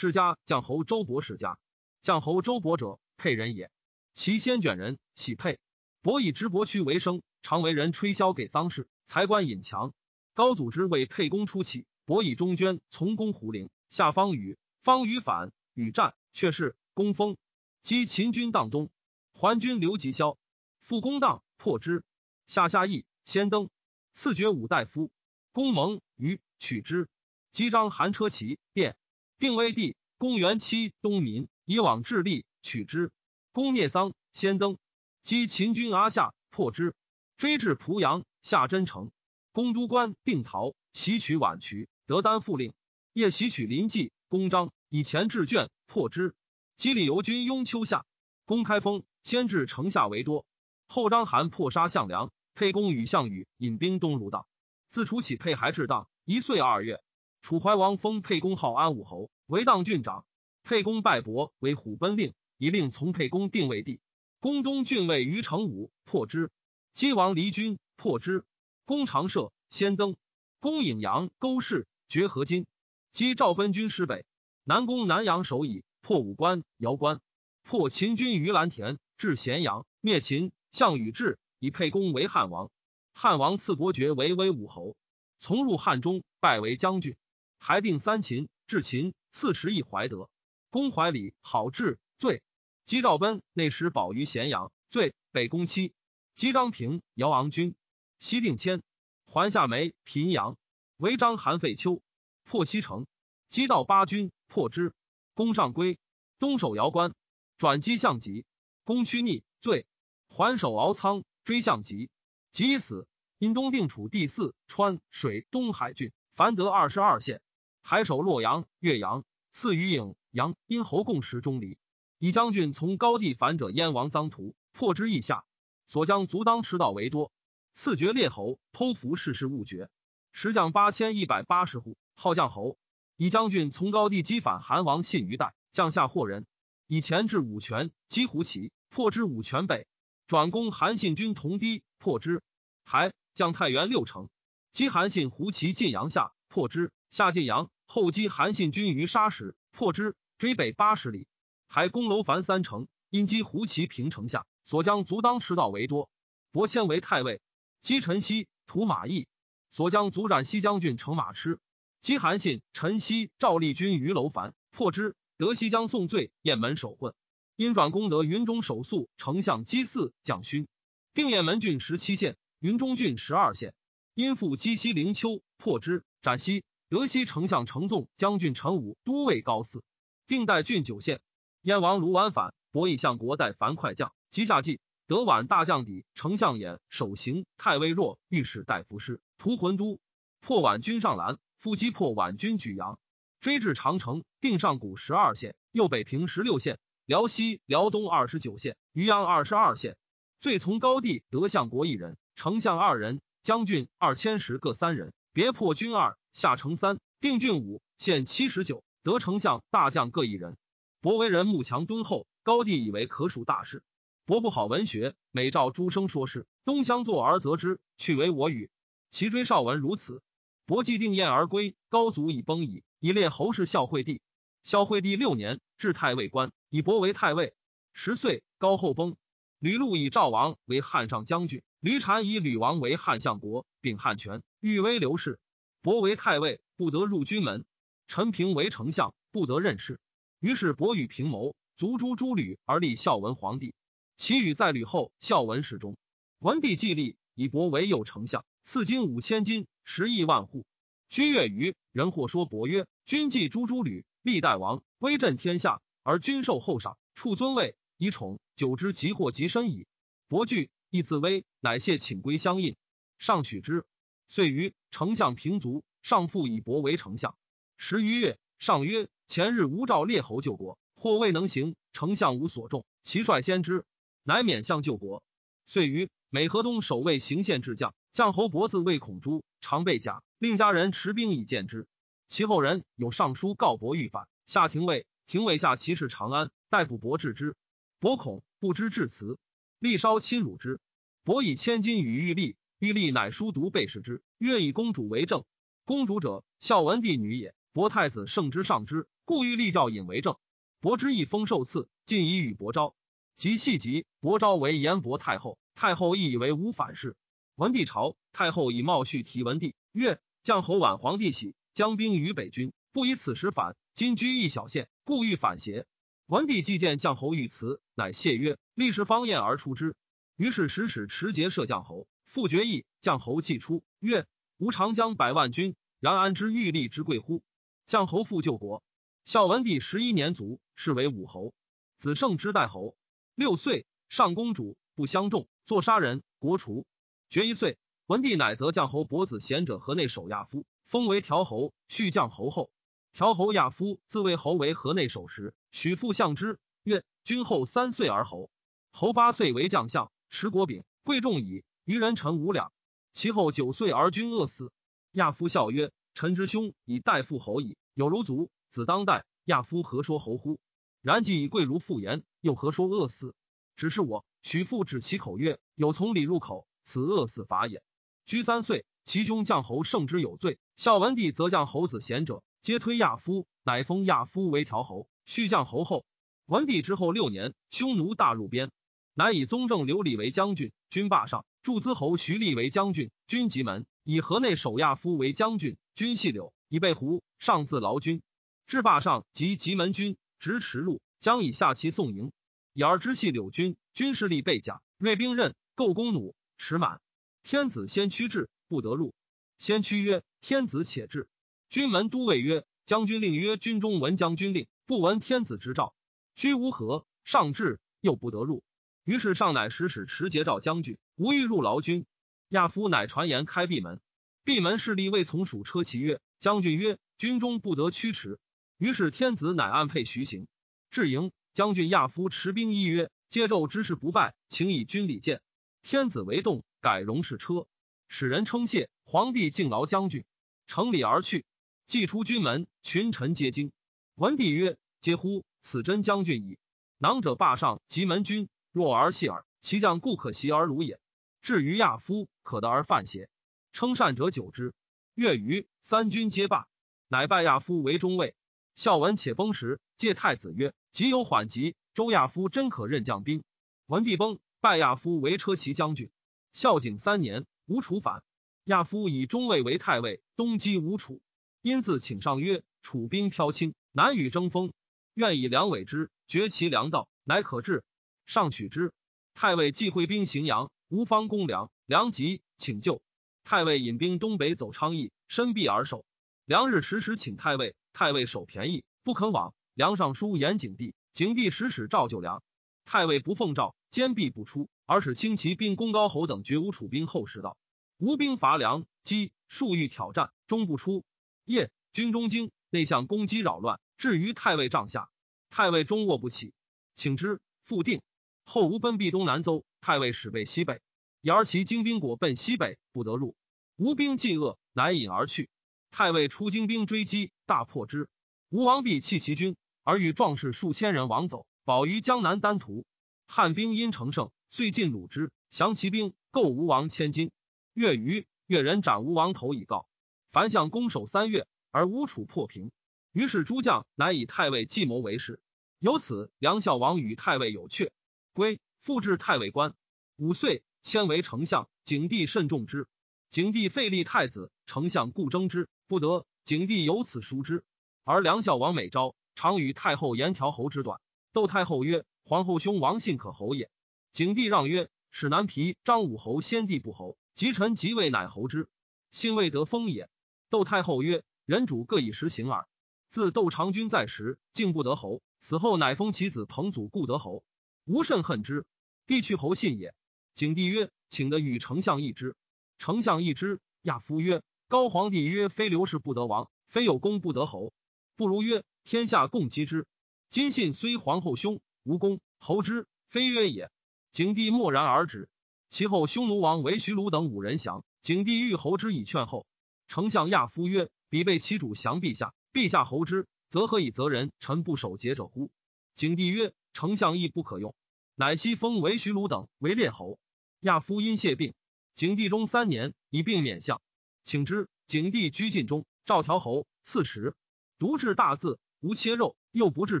世家绛侯周勃世家，绛侯周勃者，沛人也。其先卷人，徙沛。勃以直伯区为生，常为人吹箫给丧事，才官隐强。高祖之为沛公初起，勃以中涓从公胡陵，下方隅，方隅反，隅战，却是攻封。击秦军荡东，还军流及萧，复攻荡，破之。下邑，先登，赐爵武大夫。公蒙于取之，击张韩车骑殿，定威帝。公元7东民，以往致力取之。公聂桑先登，击秦军阿夏，破之。追至濮阳，下真城。公都官定陶袭取宛渠，得丹复令。夜袭取临济、公章，以前制卷，破之。击李由军雍丘下，公开封先至城下为多。后章邯破杀项梁，沛公与项羽引兵东入荡。自楚起沛还至荡，一岁2月。楚怀王封沛公号安武侯，为荡郡长。沛公拜伯为虎贲令，以令从沛公定魏地。公东郡尉于成武，破之。击王离军，破之。公长社先登，公引阳勾氏，绝河津。击赵奔军师北，南攻南阳守矣，破武关、姚关。破秦军于蓝田，至咸阳，灭秦。项羽至，以沛公为汉王。汉王赐伯爵为威武侯，从入汉中，拜为将军。还定三秦，至秦，赐十邑怀德。公怀礼好治，罪。击赵奔，内史保于咸阳，罪。北攻七，击张平、姚昂军。西定迁，还夏梅、平阳，为章邯废丘，破西城。击盗八军，破之。攻上归，东守姚关，转击项籍。攻趋逆，罪。还守敖仓，追项籍。即死，因东定楚第4、川、水、东海郡，凡得22县。还守洛阳、岳阳，赐于颍、阳、殷侯共10中里。以将军从高地反者燕王臧荼，破之邑下。所将卒当持道为多，赐爵列侯，剖符世事务爵。实将8180户，号绛侯。以将军从高地击反韩王信于代，将下霍人。以前至武泉，击胡骑，破之武泉北。转攻韩信军同堤，破之。还将太原6城，击韩信胡骑晋阳下，破之。下晋阳，后击韩信军于沙石，破之。追北80里，还攻楼烦3城，因击胡骑平城下，所将卒当持道为多。伯迁为太尉，击陈豨、屠马邑，所将卒斩西将军程马师。击韩信、陈豨、赵立军于楼烦，破之。得西将宋罪、雁门守混。因转攻得云中守宿丞相姬嗣、蒋勋，定雁门郡17县，云中郡12县。因复击西灵丘，破之。斩西得西丞相程纵、将军陈武、都尉高嗣，定代郡9县。燕王卢绾反，勃以相国代樊哙将，及夏季得宛大将邸、丞相偃、守行、太尉若、御史大夫师、屠浑都，破宛军上兰，复击破宛军举阳，追至长城，定上谷12县，右北平16县。辽西、辽东29县，渔阳22县。最从高地得相国1人，丞相2人，将军2千石各3人。别破军2，下城3，定郡5，县79，得丞相、大将各1人。勃为人慕强敦厚，高地以为可属大事。勃不好文学，每召诸生说事，东乡坐而则之，去为我语。其追少文如此。勃既定燕而归，高祖以崩矣，以列侯氏孝惠帝。孝惠帝6年，至太尉官，以伯为太尉。10岁，高后崩。吕禄以赵王为汉上将军，吕产以吕王为汉相国，秉汉权，欲威刘氏。伯为太尉，不得入军门。陈平为丞相，不得任事。于是伯与平谋，卒诛诸吕而立孝文皇帝。其语在吕后孝文始终。文帝既立，以伯为右丞相，赐金5000斤，10亿万户。居越余，人或说伯曰：君既诛诸吕，历代王威震天下，而君受厚赏，处尊位，以宠久之，即祸及身矣。伯惧，亦自危，乃谢请归相印，上取之。遂于丞相平卒，上复以伯为丞相10余月。上曰：前日吾召列侯救国，或未能行，丞相无所重，其率先之，乃免相救国。遂于美河东守卫行县至将，绛侯勃自谓孔诛，常被甲，令家人持兵以见之。其后人有上书告勃欲反，下廷尉，廷尉下骑士长安，逮捕勃治之。勃恐，不知致辞，力稍侵辱之。勃以1000金与玉立，玉立乃书读备视之，曰：以公主为证。公主者，孝文帝女也。勃太子圣之上之，故欲立教引为政。伯之意封受赐，尽以与伯昭。及系疾，伯昭为延伯太后，太后亦以为无反事。文帝朝，太后以茂序提文帝曰：绛侯晚皇帝喜，将兵于北军，不以此时反，今居一小县，故欲反邪。文帝既见绛侯遇辞，乃谢曰：历时方宴而出之。于是使持节射绛侯，复决议。绛侯既出，曰：吾常将100万军，然安知玉立之贵乎？绛侯复救国。孝文帝11年卒，是为武侯。子胜之代侯。6岁，上公主不相中，作杀人，国除。爵1岁，文帝乃责绛侯伯子贤者河内守亚夫，封为条侯，续绛侯后。条侯亚夫自为侯，为河内守时。许父相之曰：君后3岁而侯，侯8岁为将相，持国柄，贵重矣，于人臣无两。其后9岁而君饿死。亚夫笑曰：臣之兄以代父侯矣，有如卒。子当代，亚夫何说侯乎？然既以贵如父言，又何说饿死？只是我。许父指其口曰：有从礼入口，此饿死法也。居3岁，其兄绛侯胜之有罪。孝文帝则绛侯子贤者，皆推亚夫，乃封亚夫为条侯，续绛侯后。文帝之后6年，匈奴大入边，乃以宗正刘礼为将军，军霸上；祝资侯徐厉为将军，军棘门；以河内守亚夫为将军，军细柳；以备胡上自劳军。至霸上及棘门军，执驰路，将以下其宋营。以而知细柳军，军势力备甲，锐兵刃，构弓弩，持满。天子先驱至，不得入。先驱曰：天子且至。军门都尉曰：将军令曰：军中闻将军令，不闻天子之诏。居无何，上至，又不得入。于是上乃使持节召将军，无欲入劳军。亚夫乃传言开闭门，闭门势力未从属车骑曰：将军曰：军中不得驱驰。于是天子乃按配徐行。至营，将军亚夫持兵一曰：皆纣之事不败，请以军礼见。天子为动，改戎是车，使人称谢。皇帝敬劳将军，乘礼而去。既出军门，群臣皆惊。文帝曰：嗟乎，此真将军矣！囊者霸上及门军，弱而细耳，其将固可袭而虏也。至于亚夫，可得而犯邪？称善者久之。月余，三军皆罢，乃拜亚夫为中尉。孝文且崩时，戒太子曰：即有缓急，周亚夫真可任将兵。文帝崩，拜亚夫为车骑将军。孝景3年，吴楚反，亚夫以中尉为太尉，东击吴楚。因自请上曰：楚兵飘轻，难与争锋，愿以粮委之，绝其粮道，乃可治。上取之。太尉既挥兵荥阳，无方公粮，粮急，请救。太尉引兵东北走昌邑，深壁而守。梁日时请太尉，太尉守便宜，不肯往。梁上书言景帝，景帝使召救梁，太尉不奉诏，坚壁不出，而使轻骑兵攻高侯等，绝无楚兵后食道。吴兵伐梁、击，数欲挑战，终不出。夜，军中惊，内相攻击扰乱，至于太尉帐下，太尉终卧不起，请之，复定。后吴奔避东南邹，太尉使备西北，以而其精兵果奔西北，不得入。吴兵既饿，乃引而去。太尉出精兵追击，大破之。吴王弼弃其军，而与壮士数千人往走，保于江南丹徒。汉兵因乘胜，遂进虏之，降其兵，购吴王1000金。月余，越人斩吴王头以告。樊相攻守3月，而吴楚破平。于是诸将乃以太尉计谋为事。由此，梁孝王与太尉有阙，归，复置太尉官。5岁，迁为丞相。景帝甚重之。景帝废立太子，丞相故争之，不得。景帝由此疏之。而梁孝王每朝，常与太后言条侯之短。窦太后曰：皇后兄王信可侯也。景帝让曰：使南皮张武侯先帝不侯，及臣即位乃侯之，信未得封也。窦太后曰：人主各以时行耳。自窦长君在时，竟不得侯，此后乃封其子彭祖，故得侯。吾甚恨之，帝去侯信也。景帝曰：请得与丞相议之。丞相议之，亚夫曰：高皇帝曰：非刘氏不得王，非有功不得侯，不如曰：天下共击之。今信虽皇后兄，无功，侯之，非曰也。景帝默然而止。其后匈奴王为徐卢等5人降，景帝欲侯之以劝后。丞相亚夫曰：彼被其主降陛下，陛下侯之，则何以责人臣不守节者乎？景帝曰：丞相亦不可用。乃西封为徐卢等为列侯。亚夫因谢病。景帝中3年，以病免相，请之。景帝居禁中，召条侯，赐食。独至大字，无切肉，又不至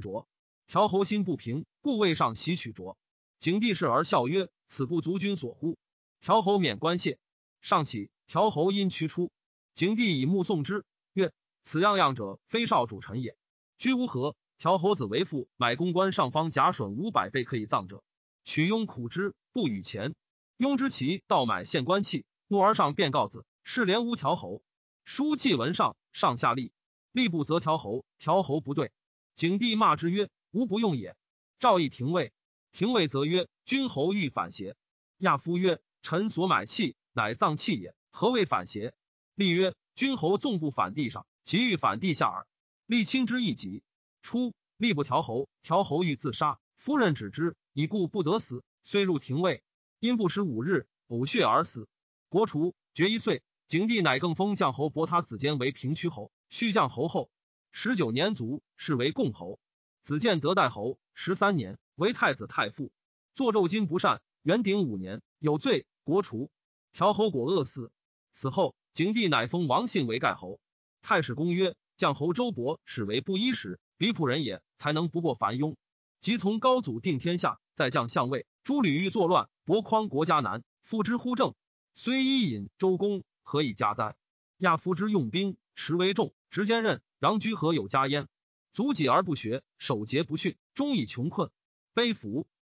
浊。绛侯心不平，故谓上袭取浊。景帝视而笑曰：“此不足君所乎？”绛侯免官谢。上起，绛侯因驱出。景帝以目送之，曰：“此样样者，非少主臣也。居无何？绛侯子为父，买公关上方甲笋500倍可以葬者，取雍苦之，不与钱。雍之奇盗买县官器，怒而上便告子，是连诬绛侯。书记文上，上下吏，吏不责绛侯，绛侯不对。景帝骂之曰：‘吾不用也。’诏议廷尉，廷尉则曰：‘君侯欲反邪？’亚夫曰：‘臣所买器，乃葬器也，何谓反邪？’吏曰：‘君侯纵不反地上，即欲反地下耳。’吏轻之一级。初，吏不绛侯，绛侯欲自杀，夫人止之，以故不得死。遂入廷尉，因不食5日，呕血而死。国除，爵1岁。景帝乃更封绛侯勃他子坚为平曲侯，续绛侯后。19年卒，是为共侯。子建得代侯，13年为太子太傅。坐昼金不善，元鼎5年有罪，国除。绛侯果饿死。此后，景帝乃封王信为盖侯。太史公曰：绛侯周勃始为布衣时，离仆人也，才能不过樊雍。即从高祖定天下，再降相位，诸吕欲作乱，勃匡国家难，复之乎政。虽伊尹、周公，何以加哉？亚夫之用兵，持为重，执坚韧，攘居何有加焉？足己而不学，守节不训，终以穷困。悲服